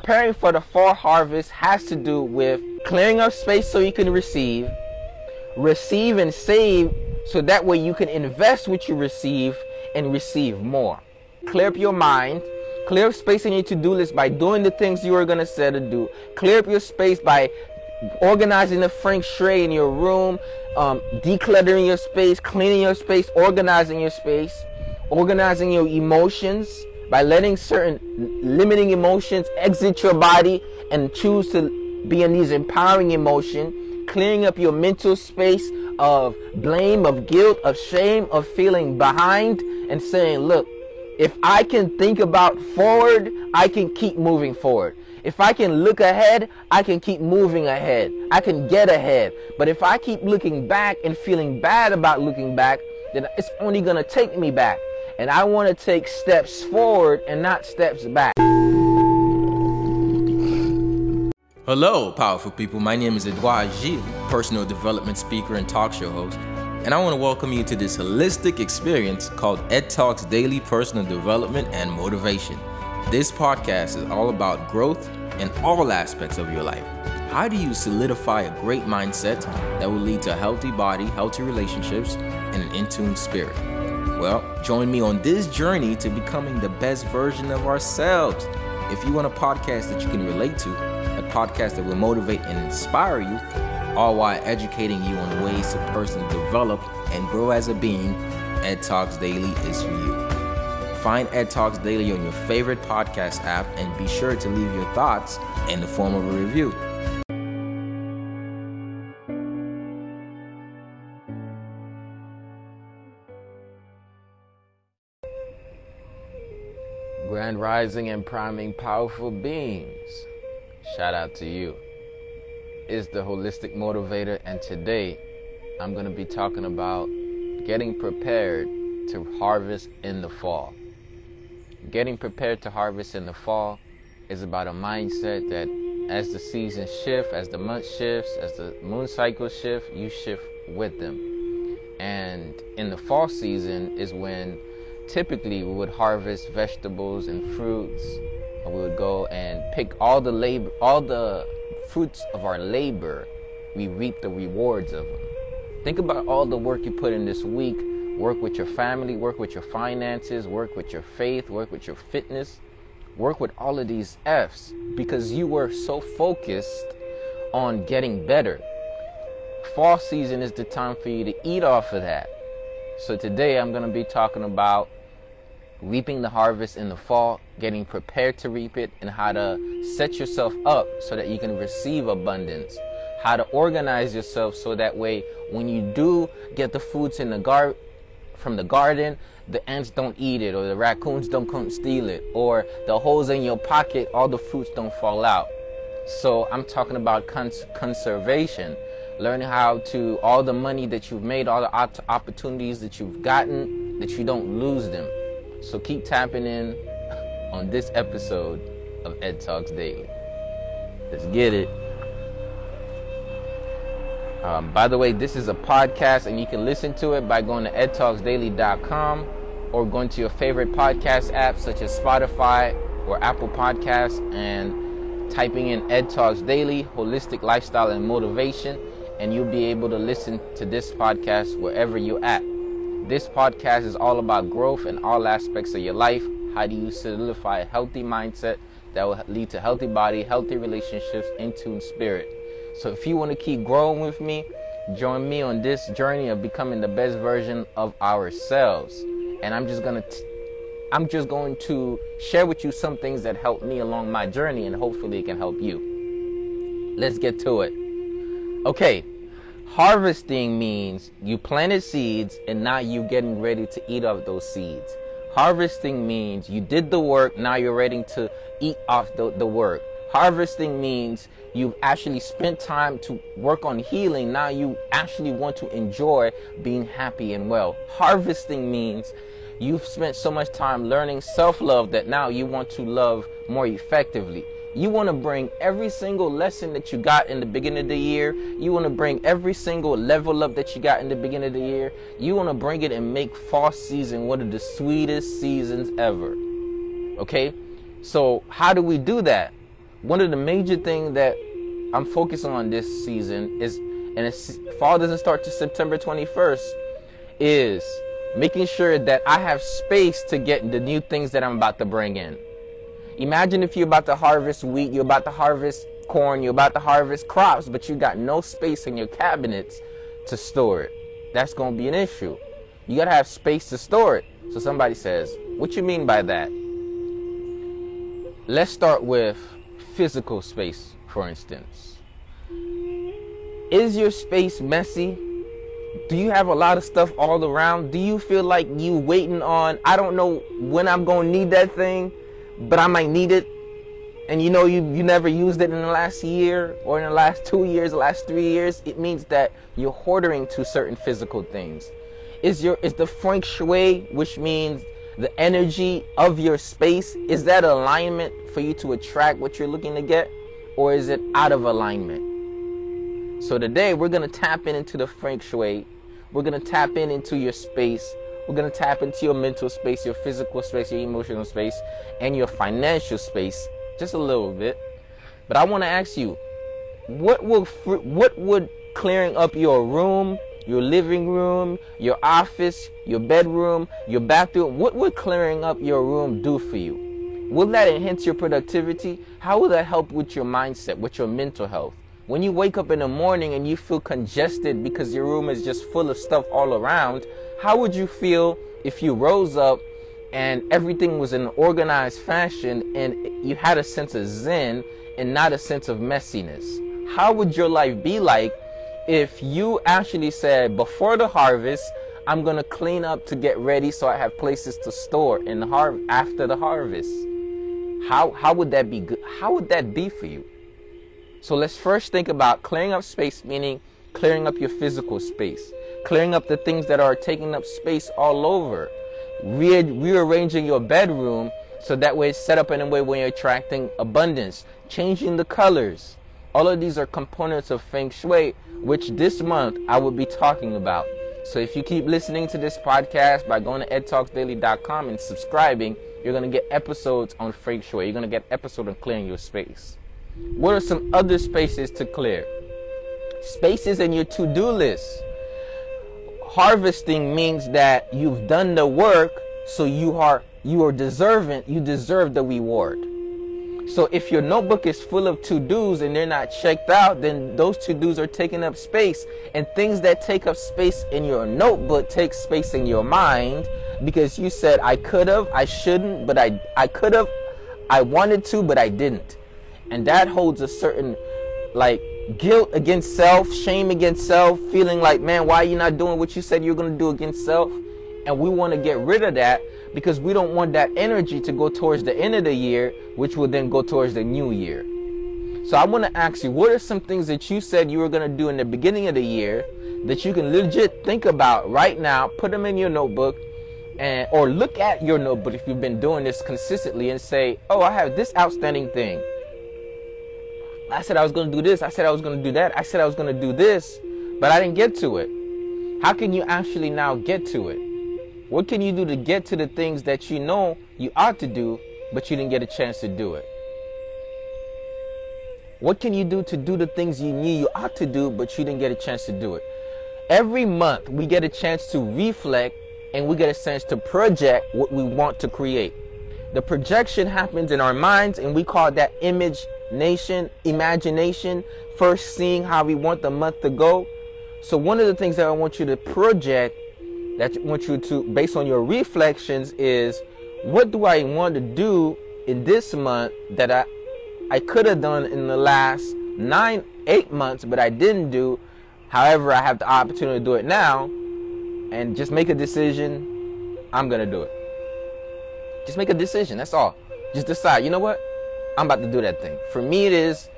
preparing for the fall harvest has to do with clearing up space so you can receive, and save so that way you can invest what you receive and receive more. Clear up your mind. Clear up space in your to-do list by doing the things you are going to set to do. Clear up your space by organizing the Feng Shui in your room, decluttering your space, cleaning your space, organizing your emotions by letting certain limiting emotions exit your body and choose to be in these empowering emotions. Clearing up your mental space of blame, of guilt, of shame, of feeling behind, and saying, look, if I can think about forward, I can keep moving forward. If I can look ahead, I can keep moving ahead. I can get ahead. But if I keep looking back and feeling bad about looking back, then it's only going to take me back. And I want to take steps forward and not steps back. Hello, powerful people. My name is Edouard Gilles, personal development speaker and talk show host. And I want to welcome you to this holistic experience called Ed Talks Daily Personal Development and Motivation. This podcast is all about growth in all aspects of your life. How do you solidify a great mindset that will lead to a healthy body, healthy relationships, and an in-tune spirit? Well, join me on this journey to becoming the best version of ourselves. If you want a podcast that you can relate to, a podcast that will motivate and inspire you, all while educating you on ways to personally develop and grow as a being, Ed Talks Daily is for you. Find Ed Talks Daily on your favorite podcast app and be sure to leave your thoughts in the form of a review. Grand Rising and Priming Powerful Beings, shout out to you. Is the Holistic Motivator, and today I'm going to be talking about getting prepared to harvest in the fall. Getting prepared to harvest in the fall is about a mindset that as the seasons shift, as the month shifts, as the moon cycle shifts, you shift with them. And in the fall season is when typically we would harvest vegetables and fruits, and we would go and pick all the fruits of our labor. We reap the rewards of them. Think about all the work you put in this week. Work with your family, work with your finances, work with your faith, work with your fitness, work with all of these F's, because you were so focused on getting better. Fall season is the time for you to eat off of that. So today I'm going to be talking about reaping the harvest in the fall, getting prepared to reap it, and how to set yourself up so that you can receive abundance, how to organize yourself so that way when you do get the foods in the from the garden, the ants don't eat it, or the raccoons don't come steal it, or the holes in your pocket, all the fruits don't fall out. So I'm talking about conservation, learning how to, all the money that you've made, all the opportunities that you've gotten, that you don't lose them. So keep tapping in on this episode of Ed Talks Daily. Let's get it. By the way, this is a podcast and you can listen to it by going to edtalksdaily.com or going to your favorite podcast apps such as Spotify or Apple Podcasts and typing in Ed Talks Daily, Holistic Lifestyle and Motivation, and you'll be able to listen to this podcast wherever you're at. This podcast is all about growth in all aspects of your life. How do you solidify a healthy mindset that will lead to healthy body, healthy relationships, in-tune spirit? So if you want to keep growing with me, join me on this journey of becoming the best version of ourselves. And I'm just going to share with you some things that helped me along my journey, and hopefully it can help you. Let's get to it. Okay. Harvesting means you planted seeds and now you're getting ready to eat off those seeds. Harvesting means you did the work, now you're ready to eat off the work. Harvesting means you've actually spent time to work on healing, now you actually want to enjoy being happy and well. Harvesting means you've spent so much time learning self-love that now you want to love more effectively. You want to bring every single lesson that you got in the beginning of the year. You want to bring every single level up that you got in the beginning of the year. You want to bring it and make fall season one of the sweetest seasons ever. Okay? So how do we do that? one of the major things that I'm focused on this season is, and it's, fall doesn't start to September 21st, is making sure that I have space to get the new things that I'm about to bring in. Imagine if you're about to harvest wheat, you're about to harvest corn, you're about to harvest crops, but you got no space in your cabinets to store it. That's going to be an issue. You got to have space to store it. So somebody says, what you mean by that? Let's start with physical space, for instance. Is your space messy? Do you have a lot of stuff all around? Do you feel like you waiting on, I don't know when I'm going to need that thing, but I might need it? And you know you never used it in the last year or in the last 2 years, the last 3 years. It means that you're hoarding to certain physical things. Is the Feng Shui, which means the energy of your space, is that alignment for you to attract what you're looking to get? Or is it out of alignment? So today we're going to tap into the Feng Shui. We're going to tap into your space. We're going to tap into your mental space, your physical space, your emotional space, and your financial space. Just a little bit. But I want to ask you, what would clearing up your room, your living room, your office, your bedroom, your bathroom, what would clearing up your room do for you? Will that enhance your productivity? How will that help with your mindset, with your mental health? When you wake up in the morning and you feel congested because your room is just full of stuff all around, how would you feel if you rose up and everything was in an organized fashion and you had a sense of zen and not a sense of messiness? How would your life be like if you actually said, before the harvest, I'm going to clean up to get ready so I have places to store in the after the harvest? How would that be good? How would that be for you? So let's first think about clearing up space, meaning clearing up your physical space, clearing up the things that are taking up space all over. Rearranging your bedroom so that way it's set up in a way when you're attracting abundance, changing the colors. All of these are components of Feng Shui, which this month I will be talking about. So if you keep listening to this podcast by going to edtalksdaily.com and subscribing, you're going to get episodes on Feng Shui. You're going to get episodes on clearing your space. What are some other spaces to clear? Spaces in your to-do list. Harvesting means that you've done the work, so you are deserving, you deserve the reward. So if your notebook is full of to-dos and they're not checked out, then those to-dos are taking up space. And things that take up space in your notebook take space in your mind, because you said, I could have, I shouldn't, but I could have, I wanted to, but I didn't. And that holds a certain, like, guilt against self, shame against self, feeling like, man, why are you not doing what you said you're going to do against self? And we want to get rid of that because we don't want that energy to go towards the end of the year, which will then go towards the new year. So I want to ask you, what are some things that you said you were going to do in the beginning of the year that you can legit think about right now, put them in your notebook, and or look at your notebook if you've been doing this consistently and say, oh, I have this outstanding thing. I said I was going to do this. I said I was going to do that. I said I was going to do this, but I didn't get to it. How can you actually now get to it? What can you do to get to the things that you know you ought to do, but you didn't get a chance to do it? What can you do to do the things you knew you ought to do, but you didn't get a chance to do it? Every month, we get a chance to reflect and we get a chance to project what we want to create. The projection happens in our minds, and we call that imagination, first seeing how we want the month to go. So one of the things that I want you to project, that I want you to, based on your reflections, is what do I want to do in this month that I could have done in the last 8 months, but I didn't do. However, I have the opportunity to do it now, and just make a decision. I'm going to do it. Just make a decision. That's all. Just decide, you know what? I'm about to do that thing. For me, it is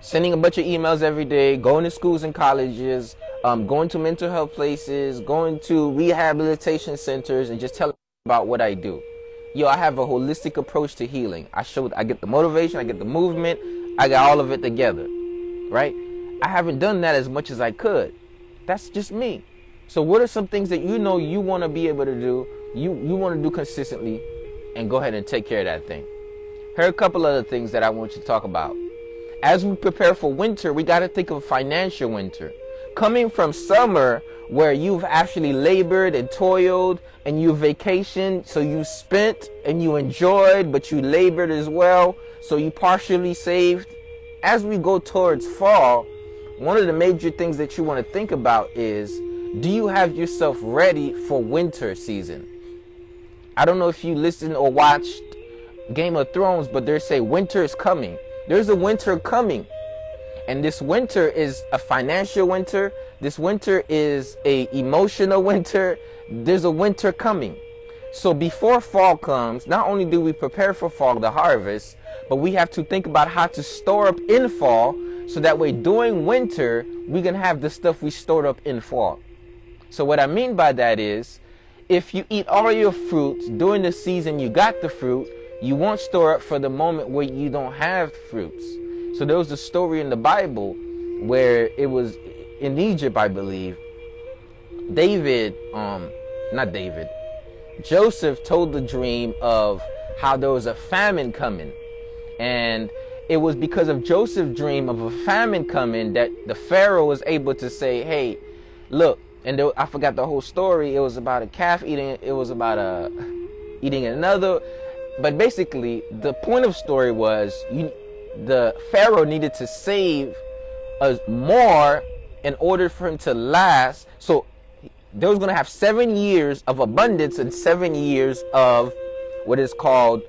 sending a bunch of emails every day, going to schools and colleges, going to mental health places, going to rehabilitation centers, and just telling about what I do. Yo, I have a holistic approach to healing. I get the motivation, I get the movement, I got all of it together, right? I haven't done that as much as I could. That's just me. So what are some things that you know you want to be able to do, you want to do consistently, and go ahead and take care of that thing? Here are a couple other things that I want you to talk about. As we prepare for winter, we got to think of financial winter. Coming from summer where you've actually labored and toiled and you vacationed, so you spent and you enjoyed, but you labored as well, so you partially saved. As we go towards fall, one of the major things that you want to think about is, do you have yourself ready for winter season? I don't know if you listened or watched Game of Thrones, but they say winter is coming. There's a winter coming. And this winter is a financial winter. This winter is an emotional winter. There's a winter coming. So before fall comes, not only do we prepare for fall, the harvest, but we have to think about how to store up in fall so that way during winter, we can have the stuff we stored up in fall. So what I mean by that is, if you eat all your fruits during the season you got the fruit, you won't store up for the moment where you don't have fruits. So there was a story in the Bible where it was in Egypt, I believe. Joseph told the dream of how there was a famine coming. And it was because of Joseph's dream of a famine coming that the Pharaoh was able to say, hey, look, and there, I forgot the whole story. It was about a calf eating. It was about eating another. But basically, the point of the story was the Pharaoh needed to save us more in order for him to last. So they was going to have 7 years of abundance and 7 years of what is called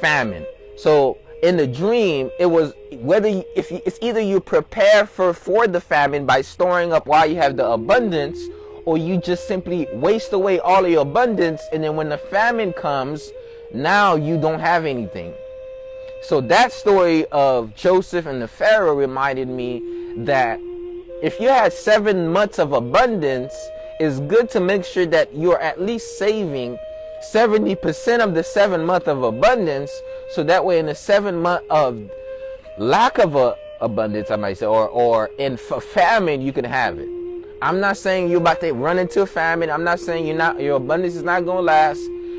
famine. So in the dream, it was it's either you prepare for the famine by storing up while you have the abundance, or you just simply waste away all of your abundance. And then when the famine comes, now you don't have anything. So that story of Joseph and the Pharaoh reminded me that if you had 7 months of abundance, it's good to make sure that you're at least saving 70% of the 7 month of abundance. So that way in the 7 month of lack of abundance, I might say, or in famine, you can have it. I'm not saying you're about to run into a famine. I'm not saying your abundance is not going to last.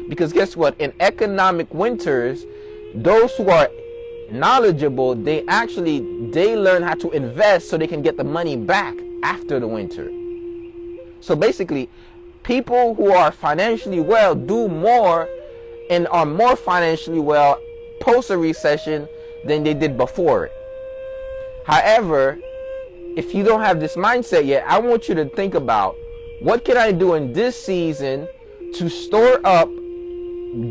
Because guess what? In economic winters, those who are knowledgeable, they learn how to invest so they can get the money back after the winter. So basically, people who are financially well do more and are more financially well post a recession than they did before it. However, if you don't have this mindset yet, I want you to think about, what can I do in this season to store up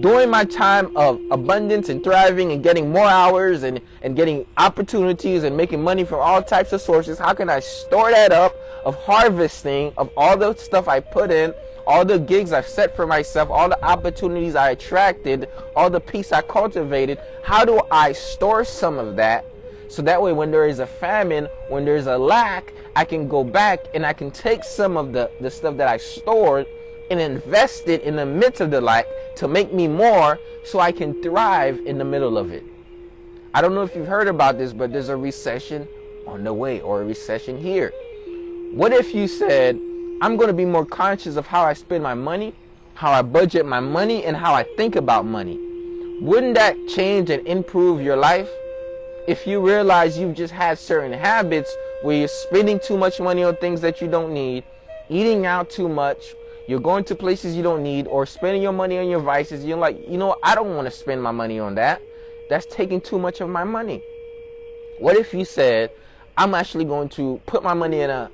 during my time of abundance and thriving and getting more hours and getting opportunities and making money from all types of sources? How can I store that up of harvesting of all the stuff I put in, all the gigs I've set for myself, all the opportunities I attracted, all the peace I cultivated? How do I store some of that so that way when there is a famine, when there's a lack, I can go back and I can take some of the stuff that I stored and invest it in the midst of the lack to make me more so I can thrive in the middle of it. I don't know if you've heard about this, but there's a recession on the way, or a recession here. What if you said, I'm going to be more conscious of how I spend my money, how I budget my money, and how I think about money? Wouldn't that change and improve your life? If you realize you've just had certain habits where you're spending too much money on things that you don't need, eating out too much, you're going to places you don't need, or spending your money on your vices. You're like, you know, I don't want to spend my money on that. That's taking too much of my money. What if you said, I'm actually going to put my money in a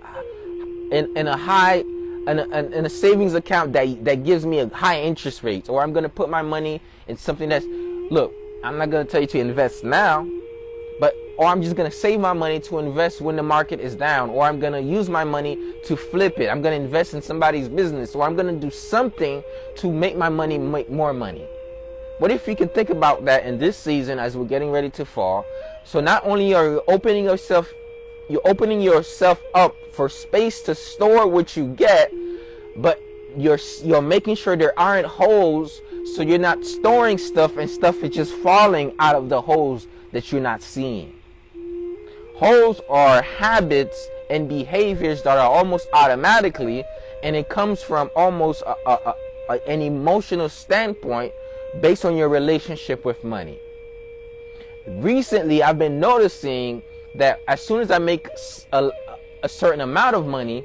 savings account that gives me a high interest rate, or I'm going to put my money in something that's, look, I'm not going to tell you to invest now, or I'm just going to save my money to invest when the market is down, or I'm going to use my money to flip it. I'm going to invest in somebody's business, or I'm going to do something to make my money make more money. What if you can think about that in this season as we're getting ready to fall? So not only are you opening yourself up for space to store what you get, but you're making sure there aren't holes, so you're not storing stuff and stuff is just falling out of the holes that you're not seeing. Holes are habits and behaviors that are almost automatically, and it comes from almost an emotional standpoint based on your relationship with money. recently I've been noticing that as soon as I make a certain amount of money,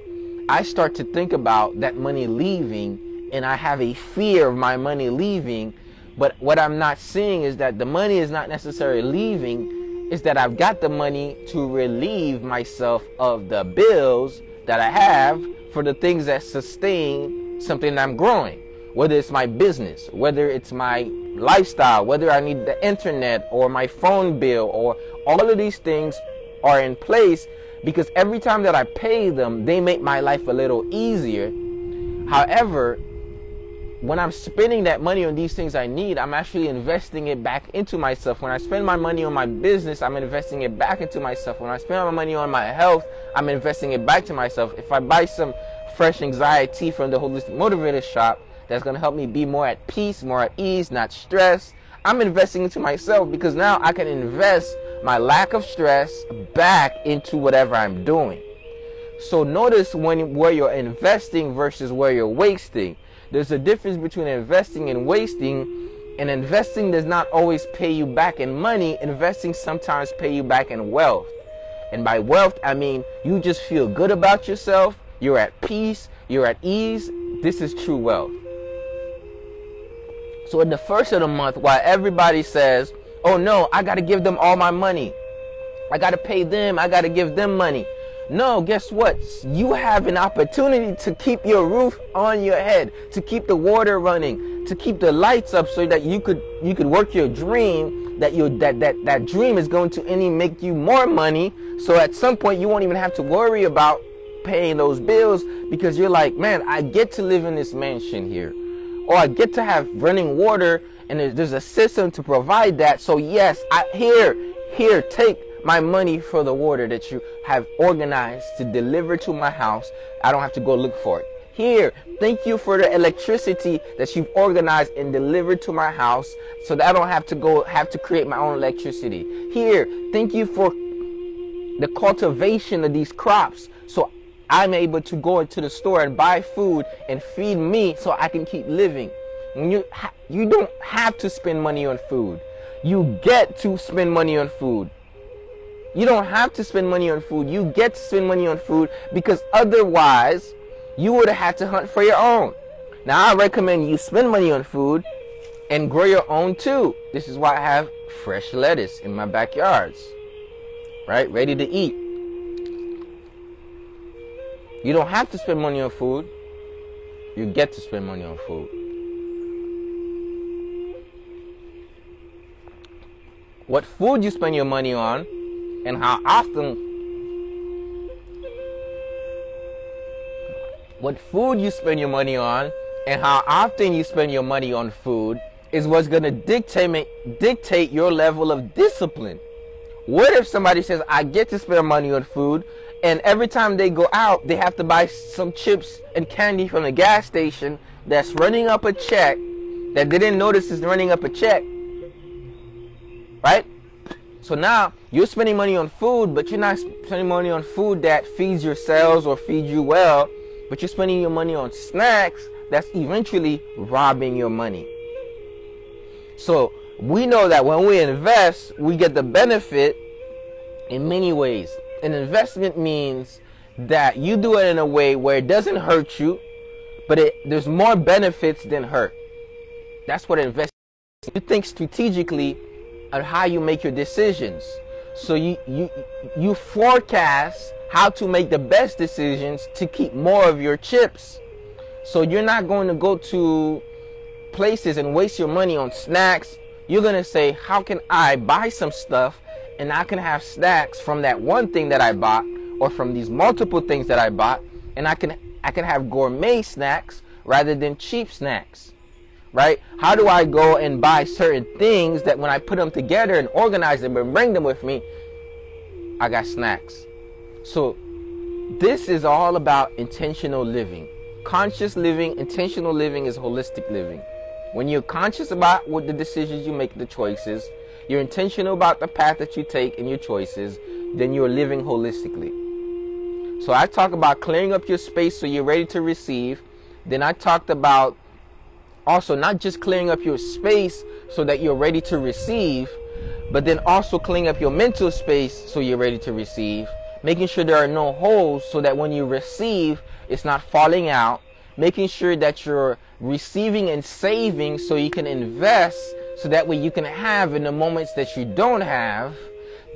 I start to think about that money leaving, and I have a fear of my money leaving. But what I'm not seeing is that the money is not necessarily leaving, it's that I've got the money to relieve myself of the bills that I have for the things that sustain something that I'm growing, whether it's my business, whether it's my lifestyle, whether I need the internet or my phone bill, or all of these things are in place, because every time that I pay them, they make my life a little easier. However, when I'm spending that money on these things I need, I'm actually investing it back into myself. When I spend my money on my business, I'm investing it back into myself. When I spend my money on my health, I'm investing it back to myself. If I buy some fresh anxiety from the Holistic Motivator shop that's going to help me be more at peace, more at ease, not stressed, I'm investing into myself, because now I can invest my lack of stress back into whatever I'm doing. So notice where you're investing versus where you're wasting. There's a difference between investing and wasting, and investing does not always pay you back in money. Investing sometimes pay you back in wealth. And by wealth, I mean you just feel good about yourself, you're at peace, you're at ease. This is true wealth. So in the first of the month, while everybody says, oh no, I gotta give them all my money, I gotta pay them, I gotta give them money, no, guess what? You have an opportunity to keep your roof on your head, to keep the water running, to keep the lights up, so that you could work your dream, that dream is going to make you more money, so at some point you won't even have to worry about paying those bills, because you're like, man, I get to live in this mansion here, or I get to have running water, and there's a system to provide that. So yes, here, take my money for the water that you have organized to deliver to my house. I don't have to go look for it. Here, thank you for the electricity that you've organized and delivered to my house, so that I don't have to create my own electricity. Here, thank you for the cultivation of these crops, so I'm able to go into the store and buy food and feed me, so I can keep living. And you don't have to spend money on food. You get to spend money on food. You don't have to spend money on food. You get to spend money on food, because otherwise you would have had to hunt for your own. Now, I recommend you spend money on food and grow your own too. This is why I have fresh lettuce in my backyards, right? Ready to eat. You don't have to spend money on food. You get to spend money on food. What food you spend your money on, and how often, what food you spend your money on and how often you spend your money on food is what's going to dictate your level of discipline. What if somebody says, I get to spend money on food, and every time they go out, they have to buy some chips and candy from the gas station that's running up a check that they didn't notice is running up a check, right? So now you're spending money on food, but you're not spending money on food that feeds your cells or feeds you well, but you're spending your money on snacks that's eventually robbing your money. So we know that when we invest, we get the benefit in many ways. An investment means that you do it in a way where it doesn't hurt you, but there's more benefits than hurt. That's what investing is. You think strategically on how you make your decisions. So you forecast how to make the best decisions to keep more of your chips. So you're not going to go to places and waste your money on snacks. You're going to say, how can I buy some stuff, and I can have snacks from that one thing that I bought, or from these multiple things that I bought, and I can have gourmet snacks rather than cheap snacks, right? How do I go and buy certain things that when I put them together and organize them and bring them with me, I got snacks? So this is all about intentional living. Conscious living, intentional living is holistic living. When you're conscious about what the decisions you make, the choices, you're intentional about the path that you take and your choices, then you're living holistically. So I talk about clearing up your space so you're ready to receive. Then I talked about also not just clearing up your space so that you're ready to receive, but then also clean up your mental space so you're ready to receive, making sure there are no holes so that when you receive, it's not falling out, making sure that you're receiving and saving so you can invest, so that way you can have in the moments that you don't have.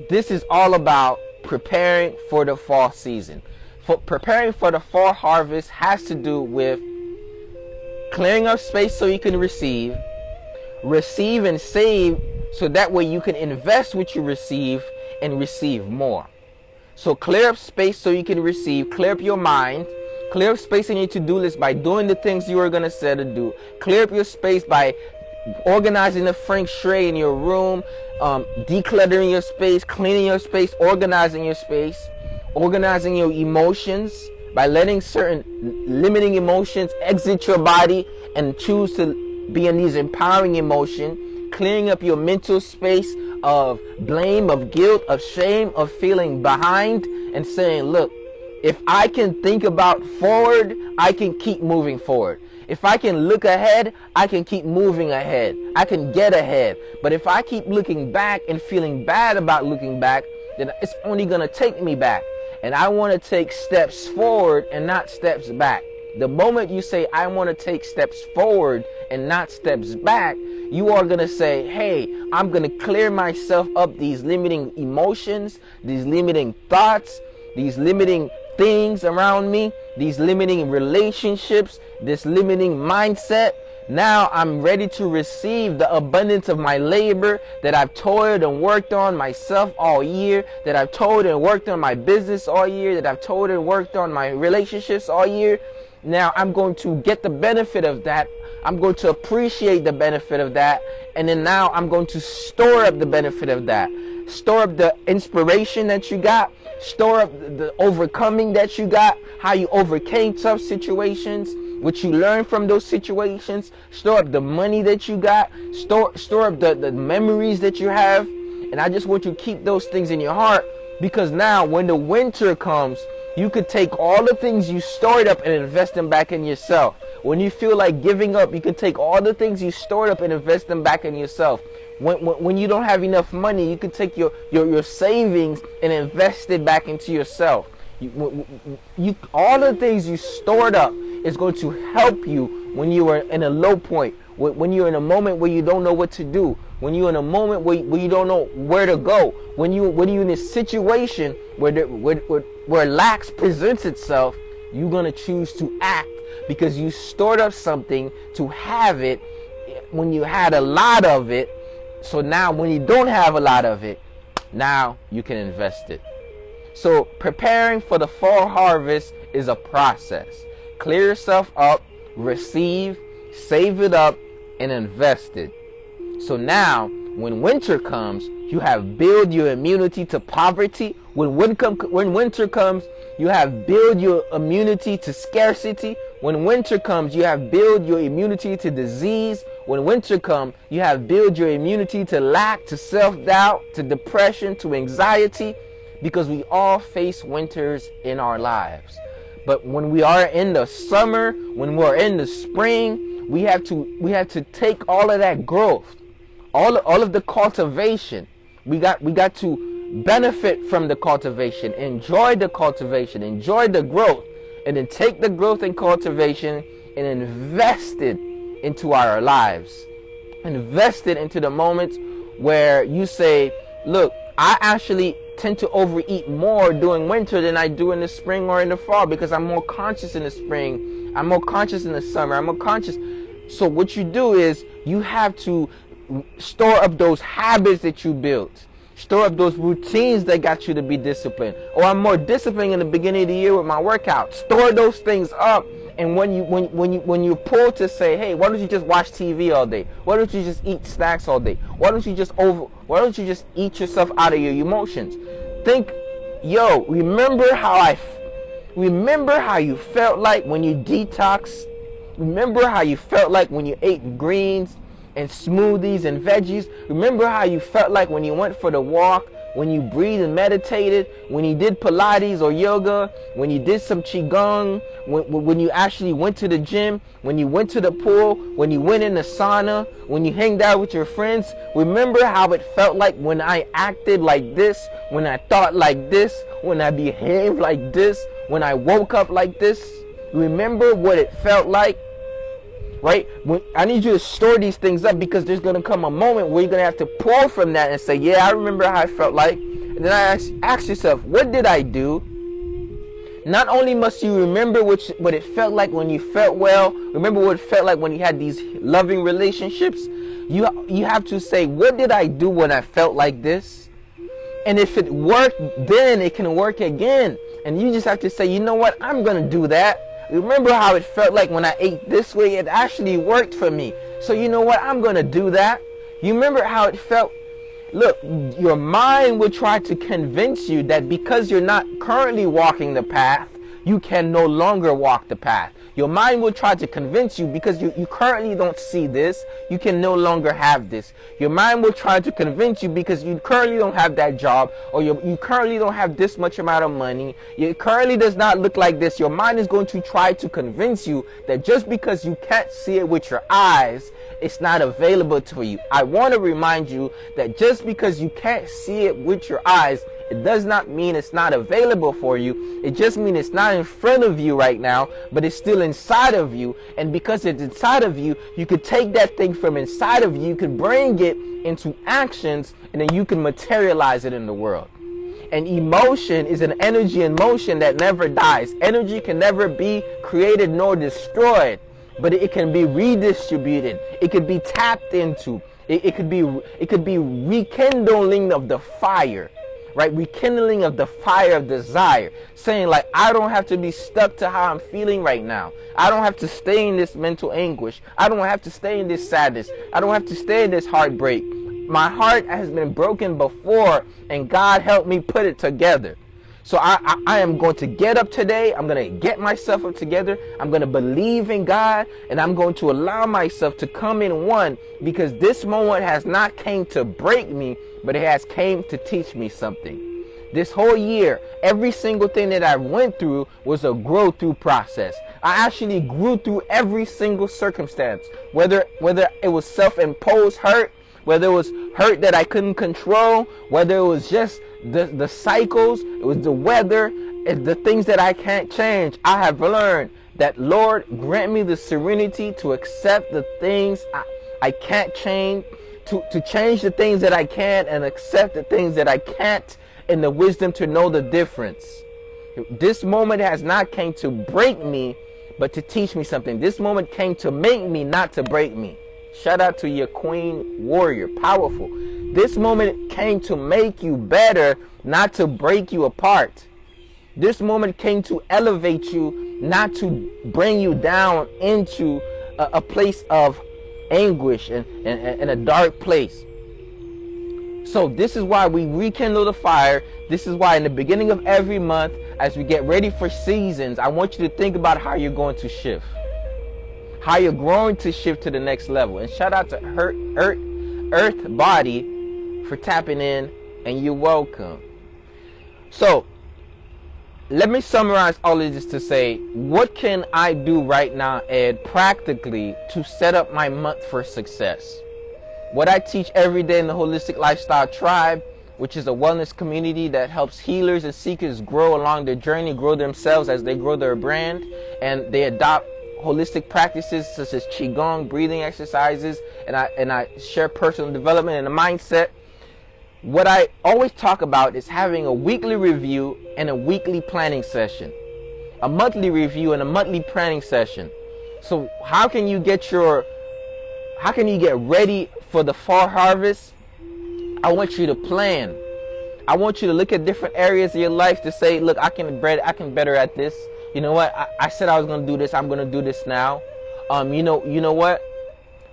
This is all about preparing for the fall season. For preparing for the fall harvest has to do with clearing up space so you can receive, receive and save so that way you can invest what you receive and receive more. So clear up space so you can receive, clear up your mind, clear up space in your to-do list by doing the things you are going to set to do, clear up your space by organizing the Feng Shui in your room, decluttering your space, cleaning your space, organizing your emotions by letting certain limiting emotions exit your body and choose to be in these empowering emotion, clearing up your mental space of blame, of guilt, of shame, of feeling behind, and saying, look, if I can think about forward, I can keep moving forward. If I can look ahead, I can keep moving ahead. I can get ahead. But if I keep looking back and feeling bad about looking back, then it's only going to take me back. And I want to take steps forward and not steps back. The moment you say, I want to take steps forward and not steps back, you are going to say, hey, I'm going to clear myself up these limiting emotions, these limiting thoughts, these limiting things around me, these limiting relationships, this limiting mindset. Now I'm ready to receive the abundance of my labor that I've toiled and worked on myself all year, that I've toiled and worked on my business all year, that I've toiled and worked on my relationships all year. Now I'm going to get the benefit of that. I'm going to appreciate the benefit of that. And then now I'm going to store up the benefit of that. Store up the inspiration that you got. Store up the overcoming that you got, how you overcame tough situations, what you learned from those situations. Store up the money that you got. Store up the memories that you have. And I just want you to keep those things in your heart, because now when the winter comes, you could take all the things you stored up and invest them back in yourself. When you feel like giving up, you can take all the things you stored up and invest them back in yourself. When you don't have enough money, you can take your savings and invest it back into yourself. All the things you stored up is going to help you when you are in a low point, when you're in a moment where you don't know what to do, when you're in a moment where you don't know where to go, when you're in a situation where lack presents itself, you're going to choose to act because you stored up something to have it when you had a lot of it. So now when you don't have a lot of it, now you can invest it. So preparing for the fall harvest is a process. Clear yourself up, receive, save it up, and invest it. So now when winter comes, you have built your immunity to poverty. When winter comes, you have built your immunity to scarcity. When winter comes, you have built your immunity to disease. When winter comes, you have built your immunity to lack, to self-doubt, to depression, to anxiety, because we all face winters in our lives. But when we are in the summer, when we're in the spring, we have to take all of that growth, all of the cultivation. We got to benefit from the cultivation, enjoy the cultivation, enjoy the growth, and then take the growth and cultivation and invest it into our lives. Invest it into the moments where you say, look, I actually tend to overeat more during winter than I do in the spring or in the fall, because I'm more conscious in the spring, I'm more conscious in the summer, I'm more conscious. So what you do is you have to store up those habits that you built. Store up those routines that got you to be disciplined. Or I'm more disciplined in the beginning of the year with my workout. Store those things up, and when you pull to say, hey, why don't you just watch TV all day? Why don't you just eat snacks all day? Why don't you just eat yourself out of your emotions? Think, yo, remember how you felt like when you detoxed. Remember how you felt like when you ate greens and smoothies and veggies. Remember how you felt like when you went for the walk. when you breathe and meditated, when you did Pilates or yoga, when you did some Qigong, when you actually went to the gym, when you went to the pool, when you went in the sauna, when you hanged out with your friends, remember how it felt like when I acted like this, when I thought like this, when I behaved like this, when I woke up like this. Remember what it felt like, right? I need you to store these things up, because there's going to come a moment where you're going to have to pull from that and say, yeah, I remember how I felt like. And then I ask yourself, what did I do? Not only must you remember what it felt like when you felt well, remember what it felt like when you had these loving relationships, you have to say, what did I do when I felt like this? And if it worked, then it can work again. And you just have to say, you know what, I'm going to do that. Remember how it felt like when I ate this way? It actually worked for me. So you know what? I'm going to do that. You remember how it felt? Look, your mind will try to convince you that because you're not currently walking the path, you can no longer walk the path. Your mind will try to convince you because you currently don't see this, you can no longer have this. Your mind will try to convince you because you currently don't have that job, or you currently don't have this much amount of money. It currently does not look like this. Your mind is going to try to convince you that just because you can't see it with your eyes, it's not available to you. I want to remind you that just because you can't see it with your eyes, it does not mean it's not available for you. It just means it's not in front of you right now, but it's still inside of you. And because it's inside of you, you could take that thing from inside of you, you could bring it into actions, and then you can materialize it in the world. And emotion is an energy in motion that never dies. Energy can never be created nor destroyed, but it can be redistributed. It could be tapped into. It could be rekindling of the fire. Right, rekindling of the fire of desire, saying like, I don't have to be stuck to how I'm feeling right now. I don't have to stay in this mental anguish. I don't have to stay in this sadness. I don't have to stay in this heartbreak. My heart has been broken before, and God helped me put it together. So I am going to get up today. I'm going to get myself up together. I'm going to believe in God, and I'm going to allow myself to come in one, because this moment has not came to break me, but it has came to teach me something. This whole year, every single thing that I went through was a grow-through process. I actually grew through every single circumstance, whether it was self-imposed hurt, whether it was hurt that I couldn't control, whether it was just the cycles, it was the weather, it's the things that I can't change. I have learned that, Lord, grant me the serenity to accept the things I can't change, to change the things that I can, and accept the things that I can't, and the wisdom to know the difference. This moment has not came to break me, but to teach me something. This moment came to make me, not to break me. Shout out to your queen warrior, powerful. This moment came to make you better, not to break you apart. This moment came to elevate you, not to bring you down into a place of anguish and a dark place. So this is why we rekindle the fire. This is why in the beginning of every month, as we get ready for seasons, I want you to think about how you're going to shift, how you're growing to shift to the next level. And shout out to Earth Body for tapping in, and you're welcome. So let me summarize all of this to say, what can I do right now, Ed, practically to set up my month for success? What I teach every day in the Holistic Lifestyle Tribe, which is a wellness community that helps healers and seekers grow along their journey, grow themselves as they grow their brand, and they adopt holistic practices such as Qigong, breathing exercises, and I share personal development and a mindset. What I always talk about is having a weekly review and a weekly planning session, a monthly review and a monthly planning session. So how can you get ready for the fall harvest? I want you to plan. I want you to look at different areas of your life to say, look, I can better at this. You know what? I said I was going to do this. I'm going to do this now. You know what?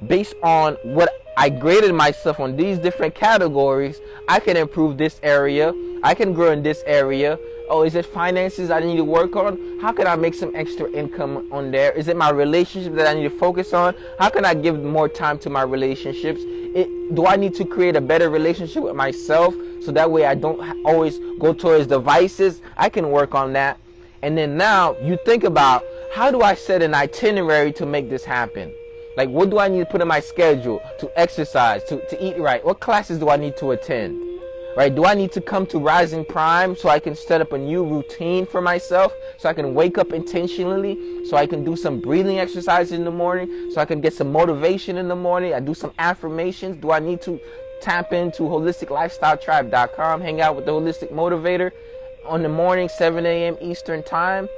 Based on what I graded myself on these different categories, I can improve this area, I can grow in this area. Oh, is it finances I need to work on? How can I make some extra income on there? Is it my relationship that I need to focus on? How can I give more time to my relationships? Do I need to create a better relationship with myself so that way I don't always go towards the vices? I can work on that. And then now you think about, how do I set an itinerary to make this happen? Like, what do I need to put in my schedule to exercise, to eat right? What classes do I need to attend? Right? Do I need to come to Rising Prime so I can set up a new routine for myself, so I can wake up intentionally, so I can do some breathing exercises in the morning, so I can get some motivation in the morning, I do some affirmations? Do I need to tap into holisticlifestyletribe.com, hang out with the Holistic Motivator on the morning, 7 a.m. Eastern time?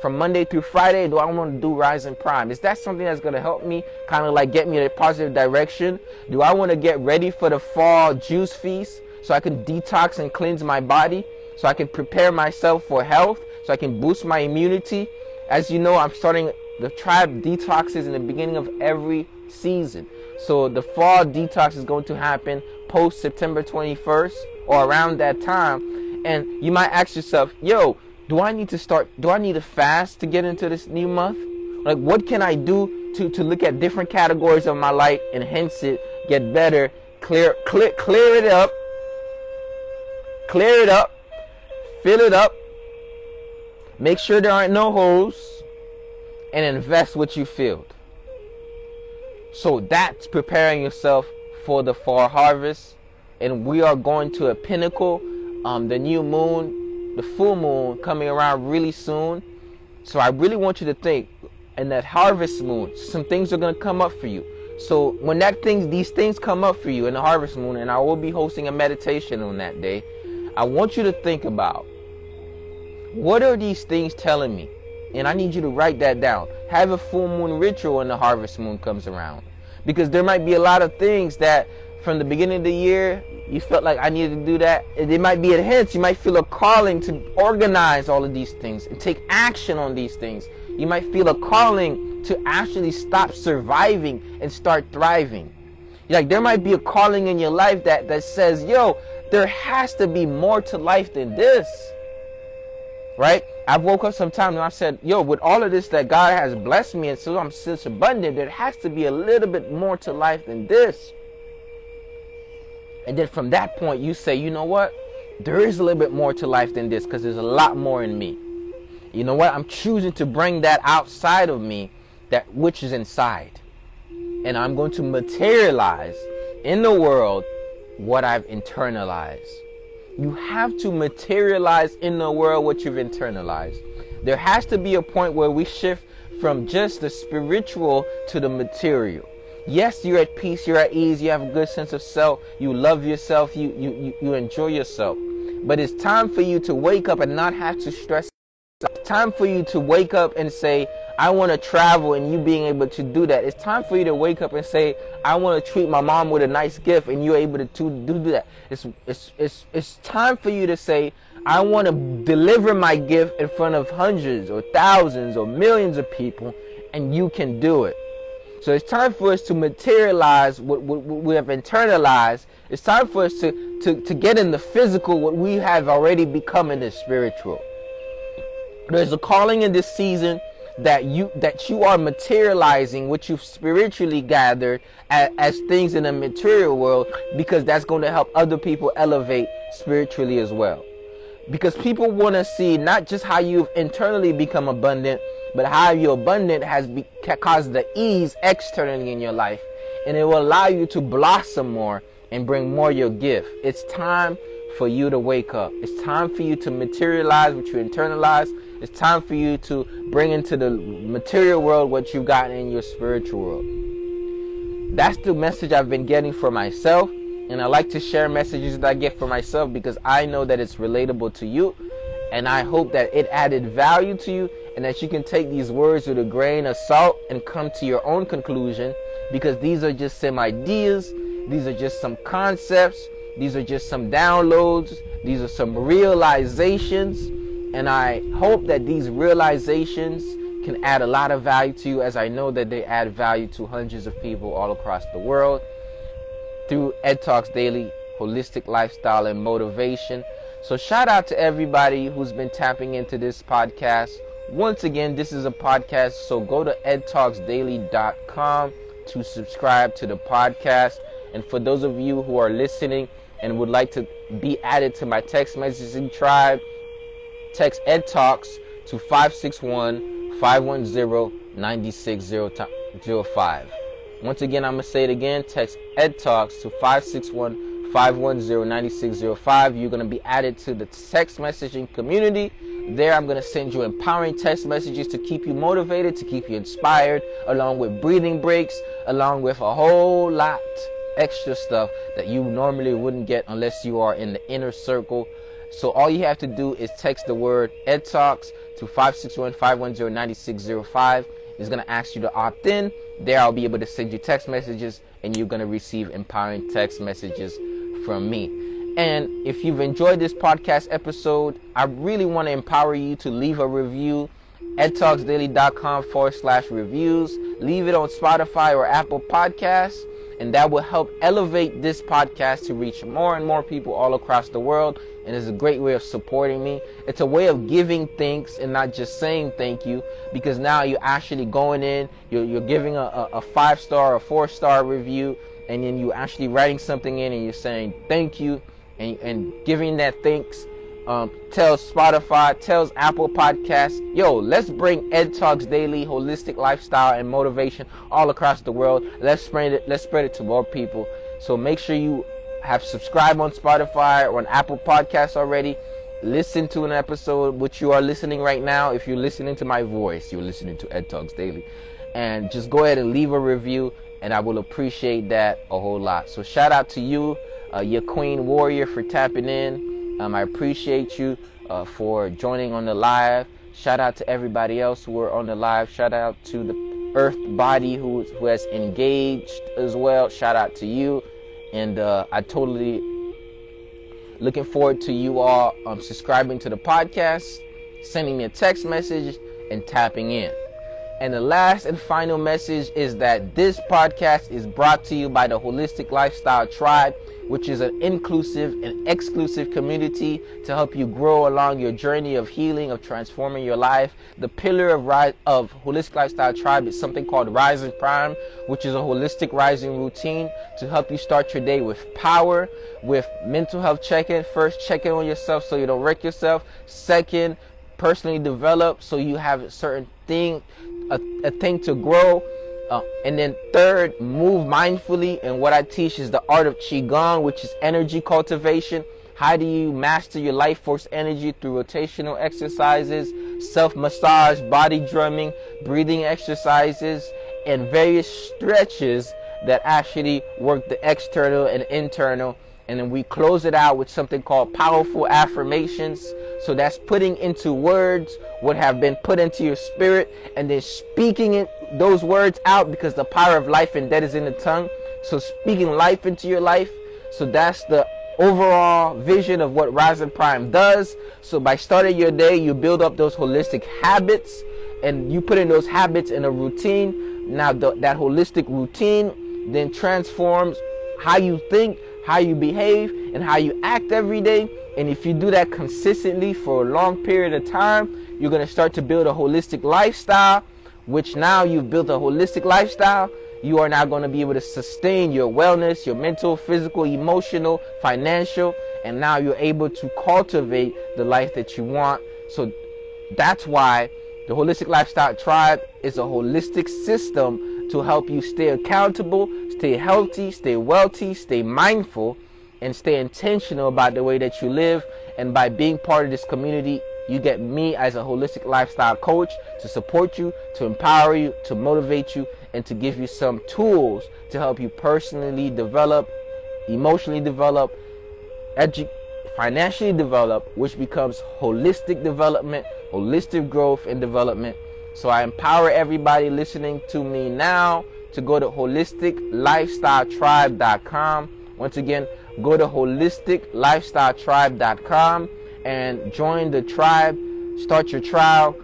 From Monday through Friday, do I want to do Rising Prime? Is that something that's going to help me kind of like get me in a positive direction? Do I want to get ready for the fall juice feast so I can detox and cleanse my body, so I can prepare myself for health, so I can boost my immunity? As you know, I'm starting the tribe detoxes in the beginning of every season. So the fall detox is going to happen post September 21st or around that time. And you might ask yourself, yo, do I need to fast to get into this new month? Like, what can I do to look at different categories of my life, enhance it, get better, clear it up, fill it up, make sure there aren't no holes, and invest what you filled. So that's preparing yourself for the fall harvest. And we are going to a pinnacle, the new moon, the full moon coming around really soon. So I really want you to think, and that harvest moon, some things are going to come up for you. So when these things come up for you in the harvest moon, and I will be hosting a meditation on that day, I want you to think about, what are these things telling me? And I need you to write that down. Have a full moon ritual when the harvest moon comes around, because there might be a lot of things that from the beginning of the year you felt like I needed to do that. It might be a hint. You might feel a calling to organize all of these things and take action on these things. You might feel a calling to actually stop surviving and start thriving. Like, there might be a calling in your life that says, yo, there has to be more to life than this, right? I've woke up sometime and I've said, yo, with all of this that God has blessed me and so I'm such abundant, there has to be a little bit more to life than this. And then from that point, you say, you know what? There is a little bit more to life than this, because there's a lot more in me. You know what? I'm choosing to bring that outside of me, that which is inside. And I'm going to materialize in the world what I've internalized. You have to materialize in the world what you've internalized. There has to be a point where we shift from just the spiritual to the material. Yes, you're at peace, you're at ease, you have a good sense of self, you love yourself, you enjoy yourself. But it's time for you to wake up and not have to stress. It's time for you to wake up and say, I want to travel, and you being able to do that. It's time for you to wake up and say, I want to treat my mom with a nice gift, and you're able to do that. It's time for you to say, I want to deliver my gift in front of hundreds or thousands or millions of people, and you can do it. So it's time for us to materialize what we have internalized. It's time for us to get in the physical what we have already become in the spiritual. There's a calling in this season that you are materializing what you've spiritually gathered as things in the material world, because that's going to help other people elevate spiritually as well. Because people want to see not just how you've internally become abundant, but how your abundance has caused the ease externally in your life. And it will allow you to blossom more and bring more your gift. It's time for you to wake up. It's time for you to materialize what you internalize. It's time for you to bring into the material world what you've gotten in your spiritual world. That's the message I've been getting for myself. And I like to share messages that I get for myself, because I know that it's relatable to you. And I hope that it added value to you, and that you can take these words with a grain of salt and come to your own conclusion, because these are just some ideas, these are just some concepts, these are just some downloads, these are some realizations, and I hope that these realizations can add a lot of value to you, as I know that they add value to hundreds of people all across the world. through Ed Talks Daily, Holistic Lifestyle, and Motivation. So shout out to everybody who's been tapping into this podcast. Once again, this is a podcast, so go to edtalksdaily.com to subscribe to the podcast. And for those of you who are listening and would like to be added to my text messaging tribe, text Ed Talks to 561-510-9605. Once again, I'm going to say it again. Text Ed Talks to 561-510-9605. You're going to be added to the text messaging community. There, I'm going to send you empowering text messages to keep you motivated, to keep you inspired, along with breathing breaks, along with a whole lot extra stuff that you normally wouldn't get unless you are in the inner circle. So all you have to do is text the word Ed Talks to 561-510-9605. It's going to ask you to opt in. There, I'll be able to send you text messages, and you're going to receive empowering text messages from me. And if you've enjoyed this podcast episode, I really want to empower you to leave a review. edtalksdaily.com/reviews. Leave it on Spotify or Apple Podcasts, and that will help elevate this podcast to reach more and more people all across the world. And it's a great way of supporting me. It's a way of giving thanks and not just saying thank you, because now you're actually going in, you're giving a 5-star or 4-star review, and then you're actually writing something in and you're saying thank you, and giving that thanks. Tells Spotify, tells Apple Podcasts, yo, let's bring Ed Talks Daily, Holistic Lifestyle, and Motivation all across the world. Let's spread it to more people. So make sure you have subscribed on Spotify or on Apple Podcasts already. Listen to an episode, which you are listening right now. If you're listening to my voice, you're listening to Ed Talks Daily. And just go ahead and leave a review, and I will appreciate that a whole lot. So shout out to you, your Queen Warrior, for tapping in. I appreciate you for joining on the live. Shout out to everybody else who were on the live. Shout out to the Earth Body who has engaged as well. Shout out to you. And I totally looking forward to you all subscribing to the podcast, sending me a text message, and tapping in. And the last and final message is that this podcast is brought to you by the Holistic Lifestyle Tribe, which is an inclusive and exclusive community to help you grow along your journey of healing, of transforming your life. The pillar of Holistic Lifestyle Tribe is something called Rising Prime, which is a holistic rising routine to help you start your day with power, with mental health check-in. First, check in on yourself so you don't wreck yourself. Second, personally develop so you have a certain thing, a thing to grow, and then third, move mindfully. And what I teach is the art of Qigong, which is energy cultivation. How do you master your life force energy through rotational exercises, self-massage, body drumming, breathing exercises, and various stretches that actually work the external and internal. And then we close it out with something called powerful affirmations. So that's putting into words what have been put into your spirit, and then speaking those words out, because the power of life and death is in the tongue. So speaking life into your life. So that's the overall vision of what Rising Prime does. So by starting your day, you build up those holistic habits, and you put in those habits in a routine. Now that holistic routine then transforms how you think, how you behave, and how you act every day. And if you do that consistently for a long period of time, you're going to start to build a holistic lifestyle, which now you've built a holistic lifestyle, you are now going to be able to sustain your wellness, your mental, physical, emotional, financial, and now you're able to cultivate the life that you want. So that's why the Holistic Lifestyle Tribe is a holistic system to help you stay accountable, stay healthy, stay wealthy, stay mindful, and stay intentional about the way that you live. And by being part of this community, you get me as a holistic lifestyle coach to support you, to empower you, to motivate you, and to give you some tools to help you personally develop, emotionally develop, financially develop, which becomes holistic development, holistic growth and development. So I empower everybody listening to me now to go to holisticlifestyletribe.com. Once again, go to holisticlifestyletribe.com and join the tribe. Start your trial.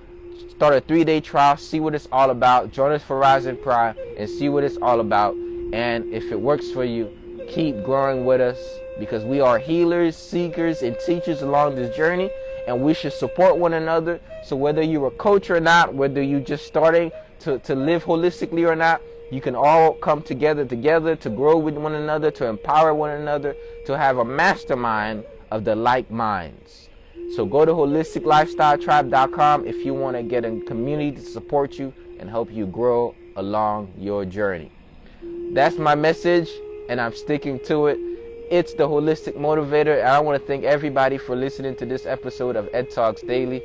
Start a 3-day trial. See what it's all about. Join us for Rising Prime and see what it's all about. And if it works for you, Keep growing with us, because we are healers, seekers, and teachers along this journey, and we should support one another. So whether you're a coach or not, whether you're just starting to live holistically or not, you can all come together to grow with one another, to empower one another, to have a mastermind of the like minds. So go to holisticlifestyletribe.com if you want to get a community to support you and help you grow along your journey. That's my message, and I'm sticking to it. It's the Holistic Motivator, and I want to thank everybody for listening to this episode of Ed Talks Daily.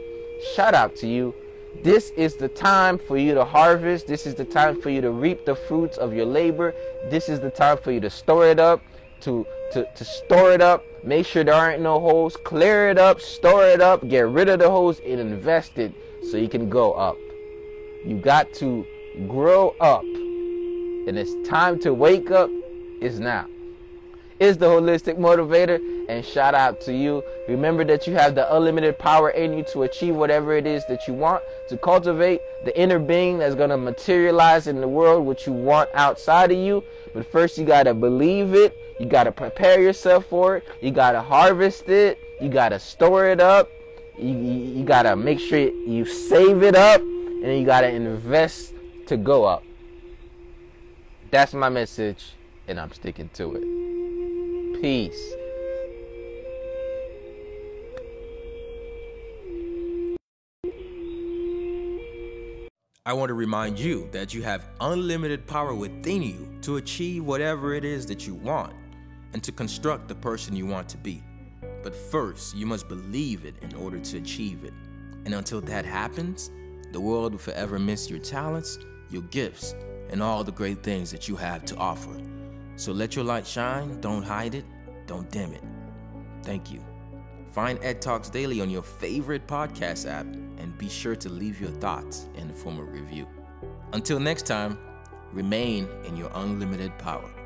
Shout out to you. This is the time for you to harvest. This is the time for you to reap the fruits of your labor. This is the time for you to store it up, to store it up, make sure there aren't no holes, clear it up, store it up, get rid of the holes, and invest it so you can go up. You got to grow up, and it's time to wake up. It's now. Is the Holistic Motivator, and shout out to you. Remember that you have the unlimited power in you to achieve whatever it is that you want, to cultivate the inner being that's going to materialize in the world what you want outside of you. But first you got to believe it, you got to prepare yourself for it, you got to harvest it, you got to store it up, you got to make sure you save it up, and you got to invest to go up. That's my message, and I'm sticking to it. Peace. I want to remind you that you have unlimited power within you to achieve whatever it is that you want and to construct the person you want to be. But first, you must believe it in order to achieve it. And until that happens, the world will forever miss your talents, your gifts, and all the great things that you have to offer. So let your light shine, don't hide it, don't dim it. Thank you. Find Ed Talks Daily on your favorite podcast app, and be sure to leave your thoughts in the form of review. Until next time, remain in your unlimited power.